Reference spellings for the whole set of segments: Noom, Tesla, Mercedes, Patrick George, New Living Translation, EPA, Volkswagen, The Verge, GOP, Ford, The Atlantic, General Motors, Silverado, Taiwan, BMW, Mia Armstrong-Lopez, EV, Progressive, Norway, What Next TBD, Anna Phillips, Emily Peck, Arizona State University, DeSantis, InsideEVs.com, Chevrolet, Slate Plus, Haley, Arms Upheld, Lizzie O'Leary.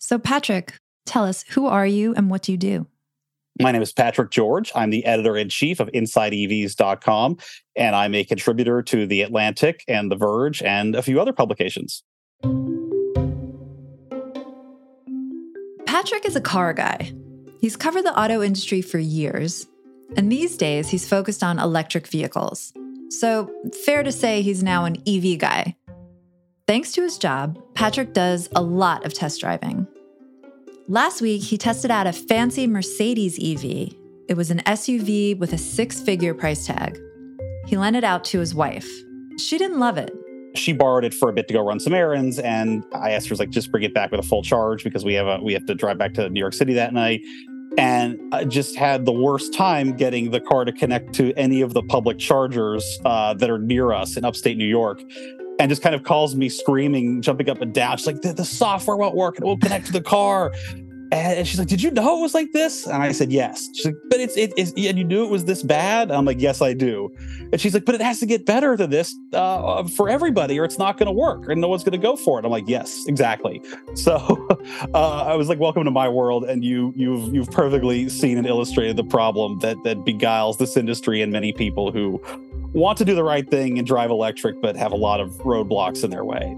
So Patrick, tell us, who are you and what do you do? My name is Patrick George. I'm the editor-in-chief of InsideEVs.com, and I'm a contributor to The Atlantic and The Verge and a few other publications. Patrick is a car guy. He's covered the auto industry for years, and these days he's focused on electric vehicles. So fair to say he's now an EV guy. Thanks to his job, Patrick does a lot of test driving. Last week, he tested out a fancy Mercedes EV. It was an SUV with a six-figure price tag. He lent it out to his wife. She didn't love it. She borrowed it for a bit to go run some errands, and I asked her, like, just bring it back with a full charge because we have to drive back to New York City that night. And I just had the worst time getting the car to connect to any of the public chargers that are near us in upstate New York. And just kind of calls me screaming, jumping up and down. She's like, the software won't work. It won't connect to the car. And she's like, did you know it was like this? And I said, yes. She's like, but it's and you knew it was this bad? And I'm like, yes, I do. And she's like, but it has to get better than this for everybody or it's not going to work and no one's going to go for it. I'm like, yes, exactly. So I was like, welcome to my world. And you've perfectly seen and illustrated the problem that beguiles this industry and many people who want to do the right thing and drive electric, but have a lot of roadblocks in their way.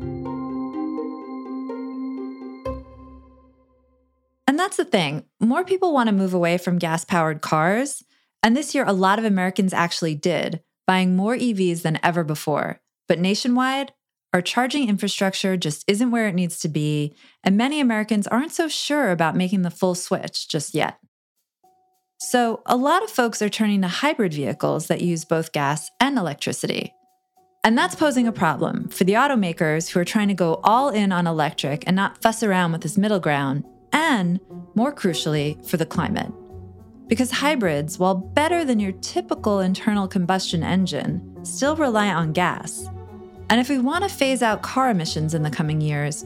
And that's the thing. More people want to move away from gas-powered cars. And this year, a lot of Americans actually did, buying more EVs than ever before. But nationwide, our charging infrastructure just isn't where it needs to be. And many Americans aren't so sure about making the full switch just yet. So a lot of folks are turning to hybrid vehicles that use both gas and electricity. And that's posing a problem for the automakers who are trying to go all in on electric and not fuss around with this middle ground, and, more crucially, for the climate. Because hybrids, while better than your typical internal combustion engine, still rely on gas. And if we want to phase out car emissions in the coming years,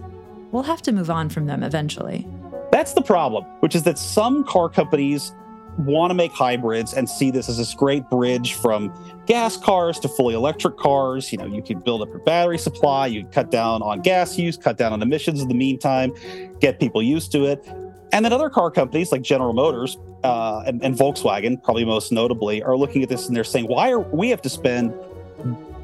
we'll have to move on from them eventually. That's the problem, which is that some car companies want to make hybrids and see this as this great bridge from gas cars to fully electric cars. You know, you can build up your battery supply, you cut down on gas use, cut down on emissions in the meantime, get people used to it. And then other car companies like General Motors and Volkswagen, probably most notably, are looking at this and they're saying, why are we have to spend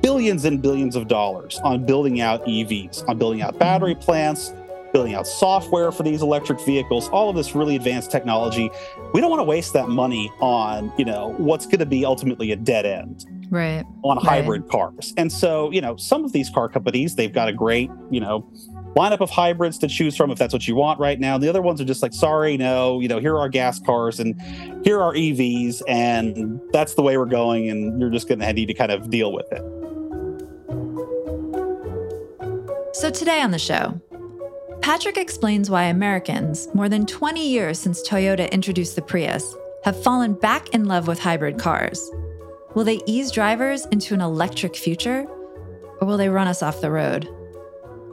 billions and billions of dollars on building out EVs, on building out battery plants, building out software for these electric vehicles, all of this really advanced technology. We don't want to waste that money on, you know, what's going to be ultimately a dead end on hybrid cars. And so, you know, some of these car companies, they've got a great, you know, lineup of hybrids to choose from if that's what you want right now. The other ones are just like, sorry, no, you know, here are our gas cars and here are EVs and that's the way we're going and you're just going to need to kind of deal with it. So today on the show, Patrick explains why Americans, more than 20 years since Toyota introduced the Prius, have fallen back in love with hybrid cars. Will they ease drivers into an electric future, or will they run us off the road?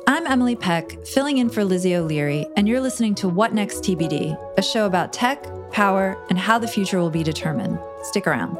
I'm Emily Peck, filling in for Lizzie O'Leary, and you're listening to What Next TBD, a show about tech, power, and how the future will be determined. Stick around.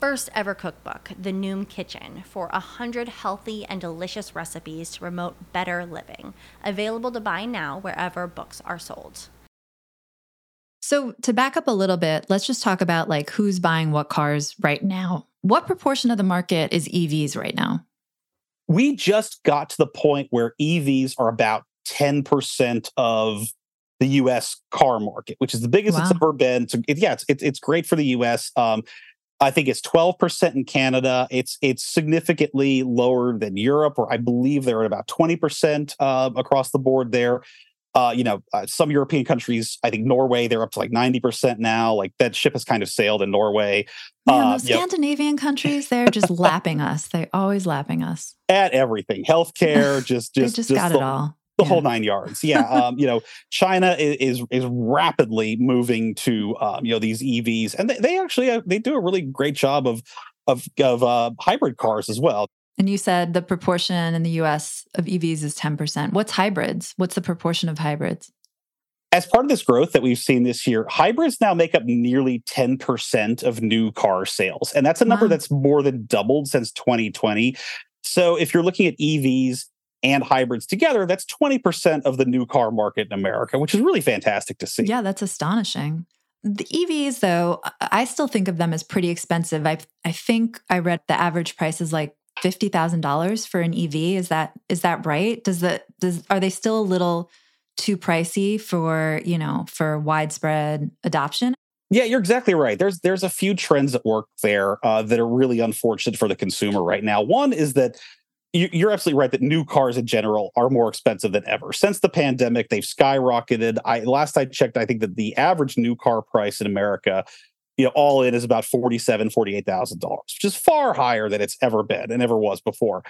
first ever cookbook, The Noom Kitchen, for 100 healthy and delicious recipes to promote better living. Available to buy now wherever books are sold. So to back up a little bit, let's just talk about like who's buying what cars right now. What proportion of the market is EVs right now? We just got to the point where EVs are about 10% of the U.S. car market, which is the biggest it's ever been. So it's great for the U.S. I think it's 12% in Canada. It's significantly lower than Europe, where I believe they're at about 20% across the board there. Some European countries, I think Norway, they're up to like 90% now. Like that ship has kind of sailed in Norway. Man, those Scandinavian countries, they're just lapping us. They're always lapping us. At everything. Healthcare, just got it all. The whole 9 yards. China is rapidly moving to, these EVs, and they actually, they do a really great job of hybrid cars as well. And you said the proportion in the U.S. of EVs is 10%. What's hybrids? What's the proportion of hybrids? As part of this growth that we've seen this year, hybrids now make up nearly 10% of new car sales. And that's a number that's more than doubled since 2020. So if you're looking at EVs and hybrids together, that's 20% of the new car market in America, which is really fantastic to see. Yeah, that's astonishing. The EVs, though, I still think of them as pretty expensive. I think I read the average price is like $50,000 for an EV. Is that right? Are they still a little too pricey for widespread adoption? Yeah, you're exactly right. There's a few trends at work there that are really unfortunate for the consumer right now. One is that you're absolutely right that new cars in general are more expensive than ever. Since the pandemic, they've skyrocketed. Last I checked, I think that the average new car price in America, all in is about $47,000, $48,000, which is far higher than it's ever been and ever was before.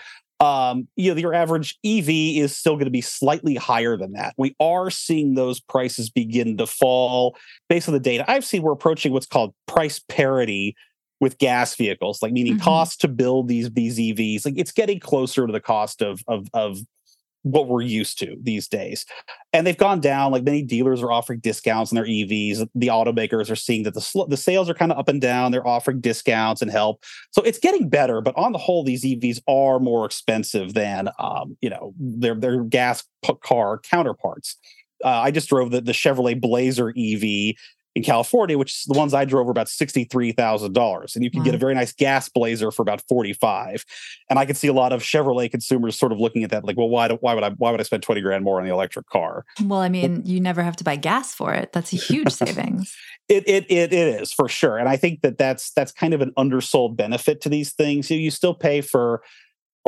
Your average EV is still going to be slightly higher than that. We are seeing those prices begin to fall. Based on the data I've seen, we're approaching what's called price parity with gas vehicles, like meaning cost to build these EVs, like it's getting closer to the cost of what we're used to these days. And they've gone down. Like many dealers are offering discounts on their EVs. The automakers are seeing that the sales are kind of up and down. They're offering discounts and help. So it's getting better, but on the whole, these EVs are more expensive than their gas car counterparts. I just drove the Chevrolet Blazer EV in California, which is the ones I drove were about $63,000. And you can get a very nice gas Blazer for about $45,000. And I can see a lot of Chevrolet consumers sort of looking at that like, well, why would I spend $20,000 more on the electric car? Well, I mean, you never have to buy gas for it. That's a huge savings. It is for sure. And I think that that's kind of an undersold benefit to these things. You still pay for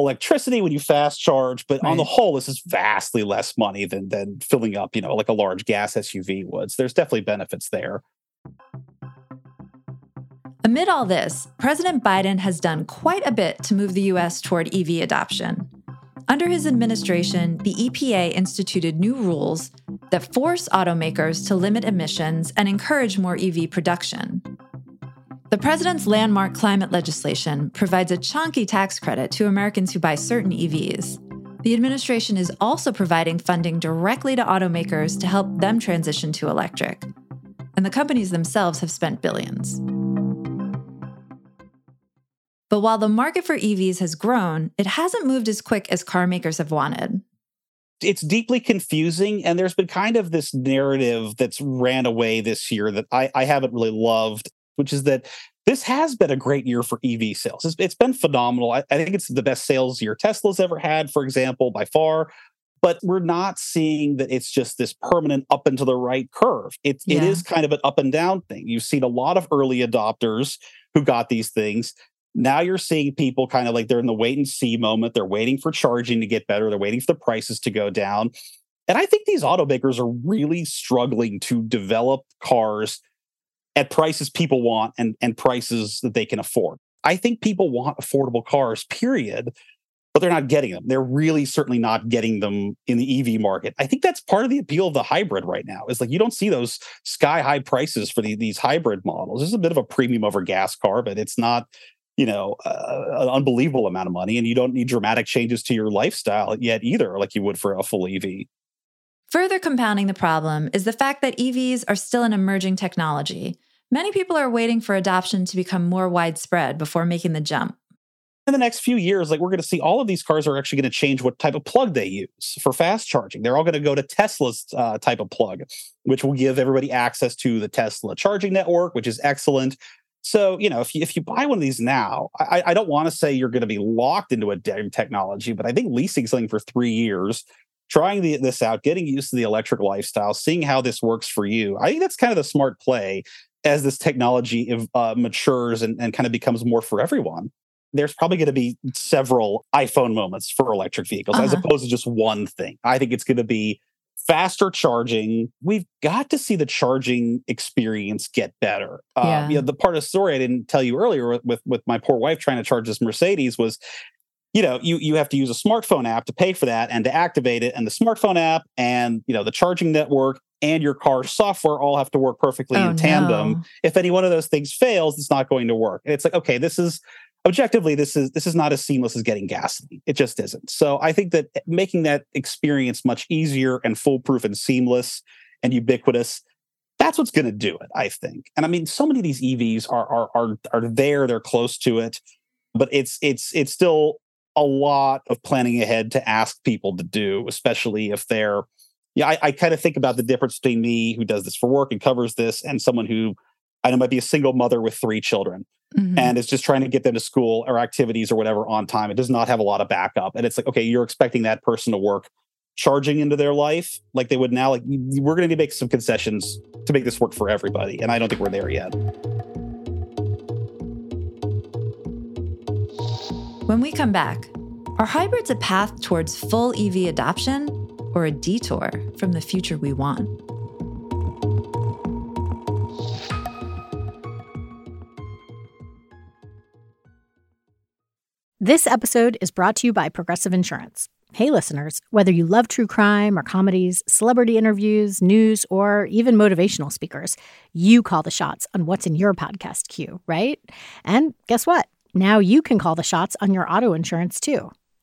electricity when you fast charge, but on the whole, this is vastly less money than filling up, like a large gas SUV would. So there's definitely benefits there. Amid all this, President Biden has done quite a bit to move the U.S. toward EV adoption. Under his administration, the EPA instituted new rules that force automakers to limit emissions and encourage more EV production. The president's landmark climate legislation provides a chunky tax credit to Americans who buy certain EVs. The administration is also providing funding directly to automakers to help them transition to electric. And the companies themselves have spent billions. But while the market for EVs has grown, it hasn't moved as quick as car makers have wanted. It's deeply confusing, and there's been kind of this narrative that's ran away this year that I haven't really loved, which is that this has been a great year for EV sales. It's been phenomenal. I think it's the best sales year Tesla's ever had, for example, by far. But we're not seeing that it's just this permanent up and to the right curve. It is kind of an up and down thing. You've seen a lot of early adopters who got these things. Now you're seeing people kind of like they're in the wait and see moment. They're waiting for charging to get better. They're waiting for the prices to go down. And I think these automakers are really struggling to develop cars at prices people want and prices that they can afford. I think people want affordable cars, period. But they're not getting them. They're really certainly not getting them in the EV market. I think that's part of the appeal of the hybrid right now. It's like you don't see those sky-high prices for these hybrid models. There's a bit of a premium over gas car, but it's not, an unbelievable amount of money. And you don't need dramatic changes to your lifestyle yet either, like you would for a full EV. Further compounding the problem is the fact that EVs are still an emerging technology. Many people are waiting for adoption to become more widespread before making the jump. In the next few years, we're going to see all of these cars are actually going to change what type of plug they use for fast charging. They're all going to go to Tesla's type of plug, which will give everybody access to the Tesla charging network, which is excellent. So, if you buy one of these now, I don't want to say you're going to be locked into a dead technology, but I think leasing something for 3 years, trying this out, getting used to the electric lifestyle, seeing how this works for you, I think that's kind of the smart play as this technology matures and kind of becomes more for everyone. There's probably going to be several iPhone moments for electric vehicles as opposed to just one thing. I think it's going to be faster charging. We've got to see the charging experience get better. Yeah. The part of the story I didn't tell you earlier with my poor wife trying to charge this Mercedes was, you have to use a smartphone app to pay for that and to activate it. And the smartphone app and, the charging network and your car software all have to work perfectly in tandem. No. If any one of those things fails, it's not going to work. And it's like, okay, objectively, this is not as seamless as getting gasoline. It just isn't. So I think that making that experience much easier and foolproof and seamless and ubiquitous, that's what's going to do it, I think. And I mean, so many of these EVs are there. They're close to it, but it's still a lot of planning ahead to ask people to do, especially if they're. Yeah, I kind of think about the difference between me, who does this for work and covers this, and someone who I know might be a single mother with 3 children. Mm-hmm. And it's just trying to get them to school or activities or whatever on time. It does not have a lot of backup. And it's like, okay, you're expecting that person to work charging into their life like they would now. Like, we're going to need to make some concessions to make this work for everybody. And I don't think we're there yet. When we come back, are hybrids a path towards full EV adoption or a detour from the future we want? This episode is brought to you by Progressive Insurance. Hey, listeners, whether you love true crime or comedies, celebrity interviews, news, or even motivational speakers, you call the shots on what's in your podcast queue, right? And guess what? Now you can call the shots on your auto insurance, too.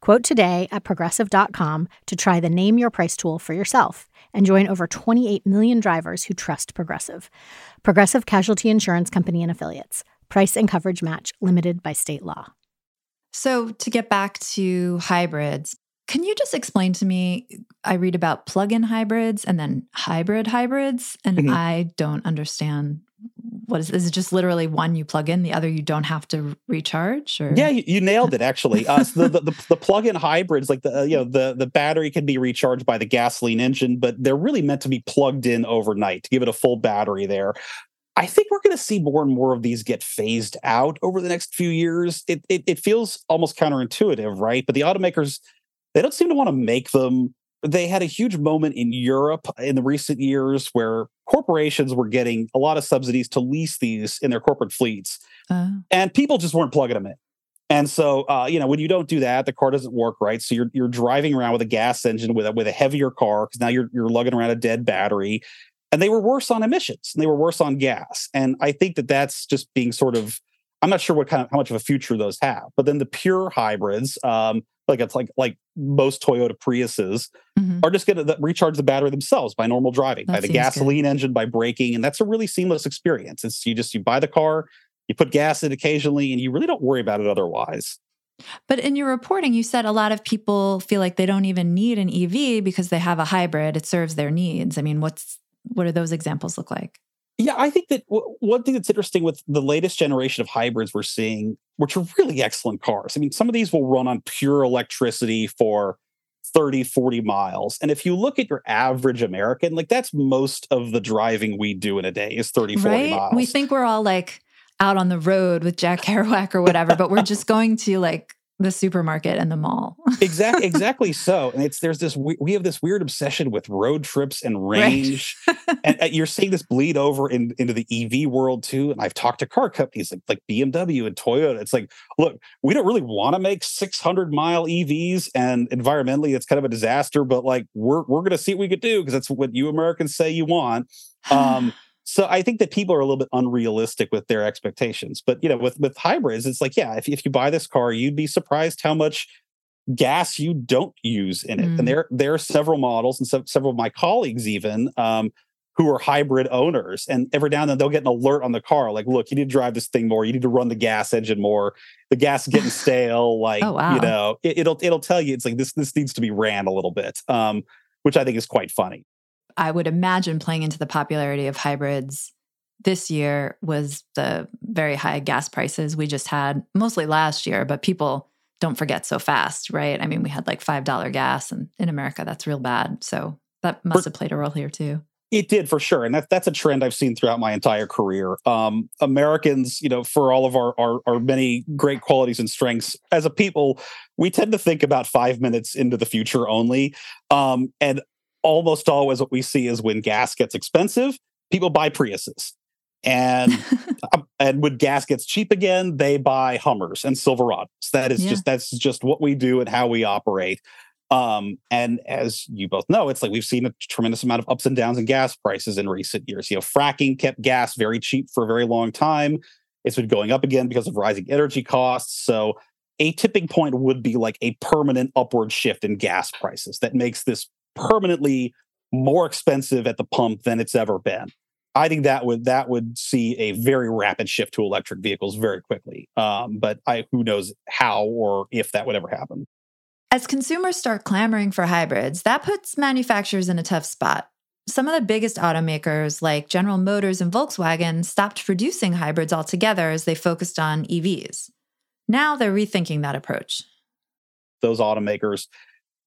Quote today at Progressive.com to try the Name Your Price tool for yourself and join over 28 million drivers who trust Progressive. Progressive Casualty Insurance Company and Affiliates. Price and coverage match limited by state law. So to get back to hybrids, can you just explain to me, I read about plug-in hybrids and then hybrids, and I don't understand. Is it just literally one you plug in, the other you don't have to recharge? Or? Yeah, you nailed it, actually. So the plug-in hybrids, like the battery can be recharged by the gasoline engine, but they're really meant to be plugged in overnight, to give it a full battery there. I think we're going to see more and more of these get phased out over the next few years. It feels almost counterintuitive, right? But the automakers, they don't seem to want to make them. They had a huge moment in Europe in the recent years where corporations were getting a lot of subsidies to lease these in their corporate fleets. And people just weren't plugging them in. And so, when you don't do that, the car doesn't work right. So you're driving around with a gas engine with a heavier car because now you're lugging around a dead battery. And they were worse on emissions, and they were worse on gas. And I think that that's just being sort of, I'm not sure how much of a future those have. But then the pure hybrids, like most Toyota Priuses are just going to recharge the battery themselves by normal driving, by the gasoline engine, by braking. And that's a really seamless experience. It's you buy the car, you put gas in occasionally, and you really don't worry about it otherwise. But in your reporting, you said a lot of people feel like they don't even need an EV because they have a hybrid. It serves their needs. I mean, what do those examples look like? Yeah, I think that one thing that's interesting with the latest generation of hybrids we're seeing, which are really excellent cars. I mean, some of these will run on pure electricity for 30, 40 miles. And if you look at your average American, like that's most of the driving we do in a day is 30, 40 miles. We think we're all like out on the road with Jack Kerouac or whatever, but we're just going to like the supermarket and the mall. Exactly so. And we have this weird obsession with road trips and range. Right. and you're seeing this bleed over into the EV world too. And I've talked to car companies like BMW and Toyota. It's like, look, we don't really want to make 600 mile EVs, and environmentally it's kind of a disaster, but like we're going to see what we could do because that's what you Americans say you want. So I think that people are a little bit unrealistic with their expectations. But, you know, with hybrids, it's like, yeah, if you buy this car, you'd be surprised how much gas you don't use in it. And there are several models and several of my colleagues even who are hybrid owners. And every now and then they'll get an alert on the car. Like, look, you need to drive this thing more. You need to run the gas engine more. The gas is getting stale. Like, oh, wow. You know, it'll tell you, it's like this needs to be ran a little bit, which I think is quite funny. I would imagine playing into the popularity of hybrids this year was the very high gas prices we just had, mostly last year, but people don't forget so fast, right? I mean, we had like $5 gas, and in America, that's real bad. So that must have played a role here too. It did for sure. And that's a trend I've seen throughout my entire career. Americans, you know, for all of our many great qualities and strengths as a people, we tend to think about 5 minutes into the future only. And almost always what we see is when gas gets expensive, people buy Priuses. And when gas gets cheap again, they buy Hummers and Silverados. That's just what we do and how we operate. And as you both know, it's like we've seen a tremendous amount of ups and downs in gas prices in recent years. You know, fracking kept gas very cheap for a very long time. It's been going up again because of rising energy costs. So a tipping point would be like a permanent upward shift in gas prices that makes this permanently more expensive at the pump than it's ever been. I think that would see a very rapid shift to electric vehicles very quickly. But who knows how or if that would ever happen. As consumers start clamoring for hybrids, that puts manufacturers in a tough spot. Some of the biggest automakers like General Motors and Volkswagen stopped producing hybrids altogether as they focused on EVs. Now they're rethinking that approach. Those automakers,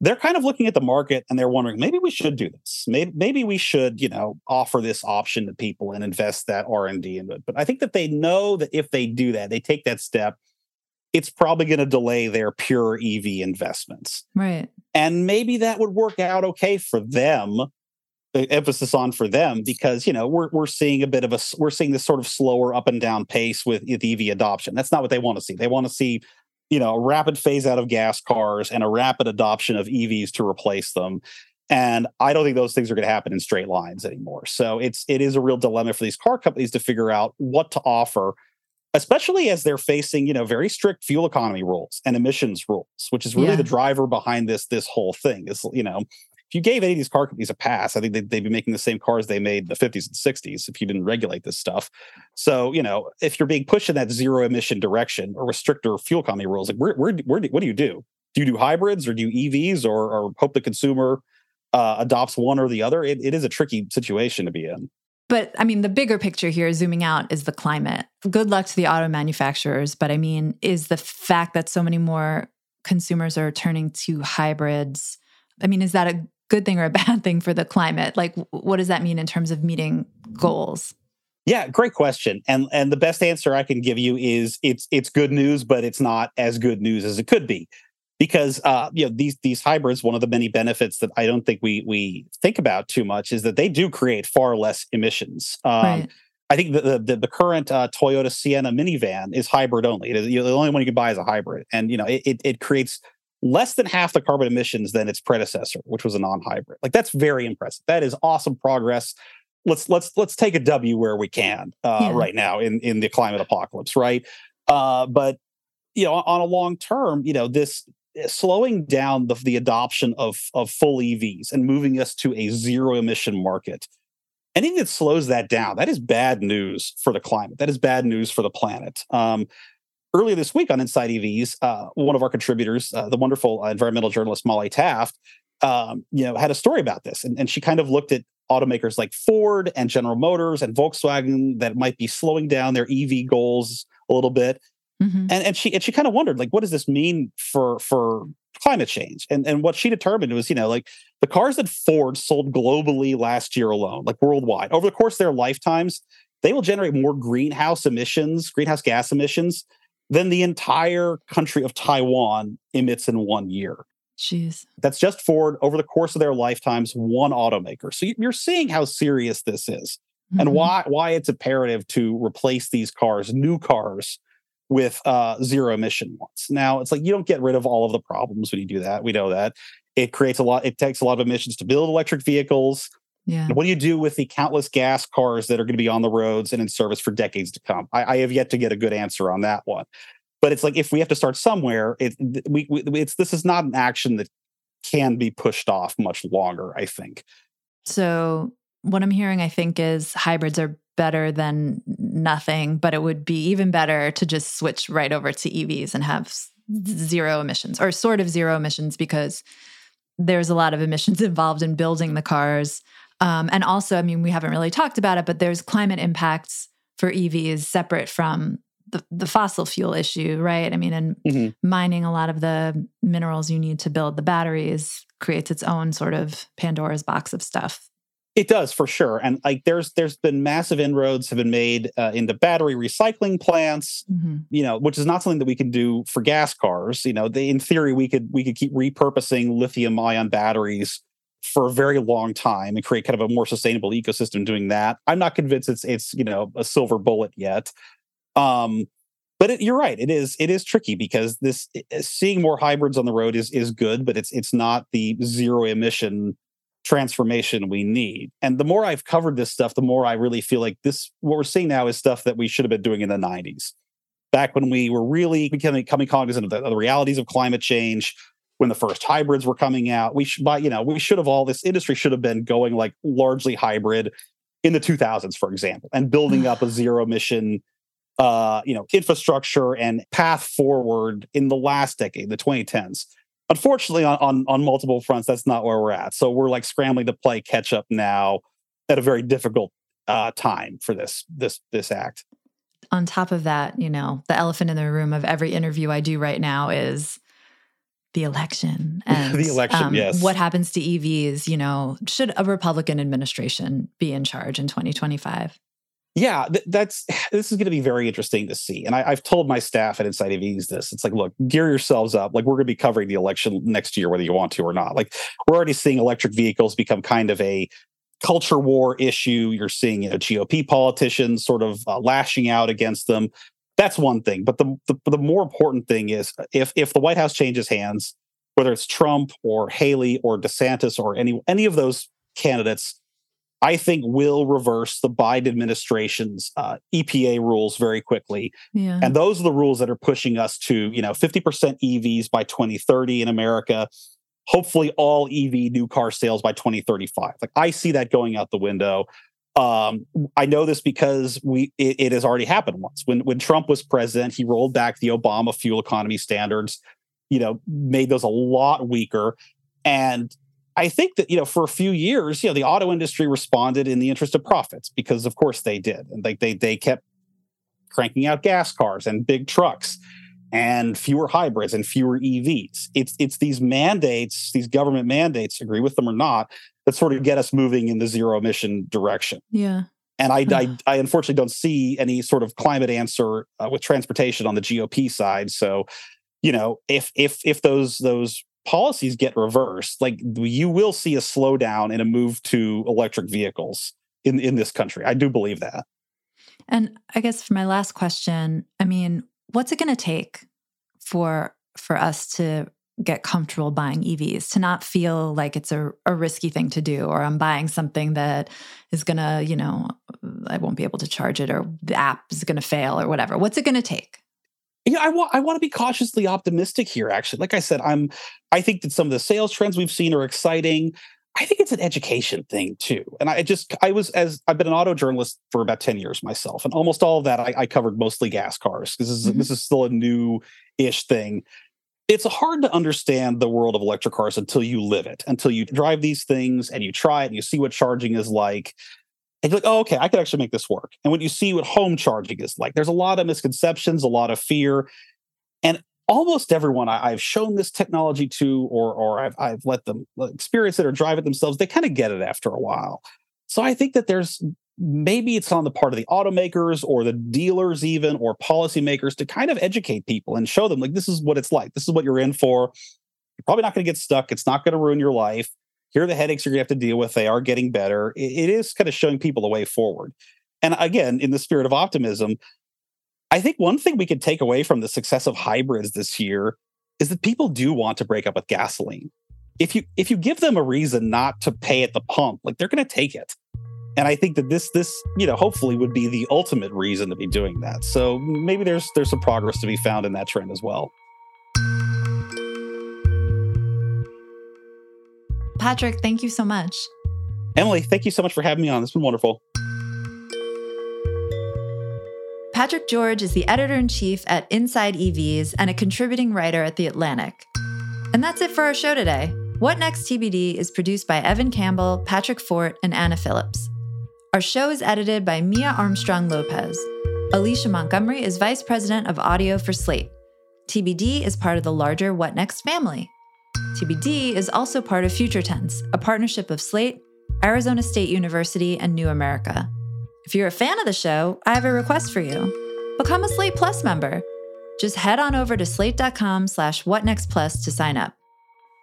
they're kind of looking at the market and they're wondering, maybe we should do this. Maybe we should, you know, offer this option to people and invest that R&D into it. But I think that they know that if they do that, they take that step, it's probably going to delay their pure EV investments. Right. And maybe that would work out okay for them, the emphasis on for them, because, you know, we're seeing we're seeing this sort of slower up and down pace with EV adoption. That's not what they want to see. They want to see, you know, a rapid phase out of gas cars and a rapid adoption of EVs to replace them. And I don't think those things are going to happen in straight lines anymore. So it is a real dilemma for these car companies to figure out what to offer, especially as they're facing, you know, very strict fuel economy rules and emissions rules, which is really the driver behind this whole thing. Is, you know, if you gave any of these car companies a pass, I think they'd be making the same cars they made in the 50s and 60s if you didn't regulate this stuff. So, you know, if you're being pushed in that zero emission direction or stricter fuel economy rules, like where what do you do? Do you do hybrids or do you EVs or hope the consumer adopts one or the other? It is a tricky situation to be in. But I mean, the bigger picture here, zooming out, is the climate. Good luck to the auto manufacturers. But I mean, is the fact that so many more consumers are turning to hybrids, I mean, is that a good thing or a bad thing for the climate? Like, what does that mean in terms of meeting goals? Yeah, great question. And the best answer I can give you is it's good news, but it's not as good news as it could be, because you know, these hybrids, one of the many benefits that I don't think we think about too much is that they do create far less emissions. Right. I think the current Toyota Sienna minivan is hybrid only. It is, you know, the only one you can buy is a hybrid, and you know it creates less than half the carbon emissions than its predecessor, which was a non-hybrid. Like, that's very impressive. That is awesome progress. Let's take a W where we can right now in the climate apocalypse, right? But you know, on a long term, you know, this slowing down the adoption of full EVs and moving us to a zero emission market, anything that slows that down, that is bad news for the climate. That is bad news for the planet. Earlier this week on Inside EVs, one of our contributors, the wonderful environmental journalist Molly Taft, had a story about this, and she kind of looked at automakers like Ford and General Motors and Volkswagen that might be slowing down their EV goals a little bit. Mm-hmm. And she kind of wondered, like, what does this mean for climate change? And what she determined was, the cars that Ford sold globally last year alone, like worldwide, over the course of their lifetimes, they will generate more greenhouse gas emissions, than the entire country of Taiwan emits in 1 year. Jeez. That's just Ford over the course of their lifetimes, one automaker. So you're seeing how serious this is, mm-hmm. and why it's imperative to replace these cars, new cars, with zero emission ones. Now, it's like you don't get rid of all of the problems when you do that. We know that. It takes a lot of emissions to build electric vehicles. Yeah. And what do you do with the countless gas cars that are going to be on the roads and in service for decades to come? I have yet to get a good answer on that one. But it's like, if we have to start somewhere, this is not an action that can be pushed off much longer, I think. So what I'm hearing, I think, is hybrids are better than nothing, but it would be even better to just switch right over to EVs and have zero emissions, or sort of zero emissions, because there's a lot of emissions involved in building the cars. And also, I mean, we haven't really talked about it, but there's climate impacts for EVs separate from the fossil fuel issue, right? I mean, and mm-hmm. mining a lot of the minerals you need to build the batteries creates its own sort of Pandora's box of stuff. It does, for sure. And like there's been massive inroads have been made into battery recycling plants, mm-hmm. Which is not something that we can do for gas cars. In theory, we could keep repurposing lithium ion batteries for a very long time and create kind of a more sustainable ecosystem doing that. I'm not convinced it's a silver bullet yet. But you're right. It is tricky, because seeing more hybrids on the road is good, but it's not the zero emission transformation we need. And the more I've covered this stuff, the more I really feel like this, what we're seeing now, is stuff that we should have been doing in the 90s, back when we were really becoming cognizant of the realities of climate change, when the first hybrids were coming out. We should have, all this industry should have been going like largely hybrid in the 2000s, for example, and building up a zero emission infrastructure and path forward in the last decade, the 2010s. Unfortunately, on multiple fronts, that's not where we're at. So we're like scrambling to play catch up now at a very difficult time for this act. On top of that, the elephant in the room of every interview I do right now is the election. And, the election, yes. What happens to EVs? Should a Republican administration be in charge in 2025? Yeah, this is going to be very interesting to see. And I've told my staff at Inside EVs this. It's like, look, gear yourselves up. Like, we're going to be covering the election next year, whether you want to or not. Like, we're already seeing electric vehicles become kind of a culture war issue. You're seeing GOP politicians sort of lashing out against them. That's one thing. But the more important thing is, if the White House changes hands, whether it's Trump or Haley or DeSantis or any of those candidates, I think will reverse the Biden administration's EPA rules very quickly. Yeah. And those are the rules that are pushing us to, 50% EVs by 2030 in America, hopefully all EV new car sales by 2035. Like, I see that going out the window. I know this because it has already happened once. When Trump was president, he rolled back the Obama fuel economy standards, made those a lot weaker. And I think that, for a few years, the auto industry responded in the interest of profits, because of course they did. And like they kept cranking out gas cars and big trucks and fewer hybrids and fewer EVs. It's these mandates, these government mandates, agree with them or not, that sort of get us moving in the zero emission direction. Yeah. And I unfortunately don't see any sort of climate answer with transportation on the GOP side. So, if those policies get reversed, like, you will see a slowdown and a move to electric vehicles in this country. I do believe that. And I guess for my last question, I mean, what's it going to take for us to get comfortable buying EVs, to not feel like it's a risky thing to do, or I'm buying something that is going to, I won't be able to charge it, or the app is going to fail, or whatever? What's it going to take? Yeah, I want to be cautiously optimistic here, actually. Like I said, I think that some of the sales trends we've seen are exciting. I think it's an education thing too. And I've been an auto journalist for about 10 years myself. And almost all of that, I covered mostly gas cars. This is still a new-ish thing. It's hard to understand the world of electric cars until you live it, until you drive these things and you try it and you see what charging is like. And you're like, oh, okay, I could actually make this work. And when you see what home charging is like, there's a lot of misconceptions, a lot of fear. And almost everyone I've shown this technology to or I've let them experience it or drive it themselves, they kind of get it after a while. So I think that maybe it's on the part of the automakers or the dealers even or policymakers to kind of educate people and show them, like, this is what it's like. This is what you're in for. You're probably not going to get stuck. It's not going to ruin your life. Here are the headaches you're going to have to deal with. They are getting better. It is kind of showing people the way forward. And again, in the spirit of optimism, I think one thing we could take away from the success of hybrids this year is that people do want to break up with gasoline. If you give them a reason not to pay at the pump, like, they're going to take it. And I think that this hopefully would be the ultimate reason to be doing that. So maybe there's some progress to be found in that trend as well. Patrick, thank you so much. Emily, thank you so much for having me on. It's been wonderful. Patrick George is the editor-in-chief at Inside EVs and a contributing writer at The Atlantic. And that's it for our show today. What Next TBD is produced by Evan Campbell, Patrick Fort, and Anna Phillips. Our show is edited by Mia Armstrong-Lopez. Alicia Montgomery is vice president of audio for Slate. TBD is part of the larger What Next family. TBD is also part of Future Tense, a partnership of Slate, Arizona State University, and New America. If you're a fan of the show, I have a request for you. Become a Slate Plus member. Just head on over to slate.com/whatnextplus to sign up.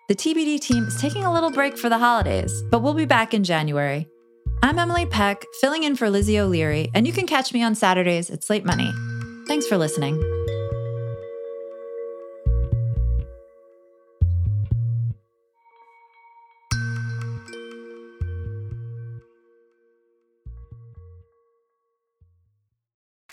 The TBD team is taking a little break for the holidays, but we'll be back in January. I'm Emily Peck, filling in for Lizzie O'Leary, and you can catch me on Saturdays at Slate Money. Thanks for listening.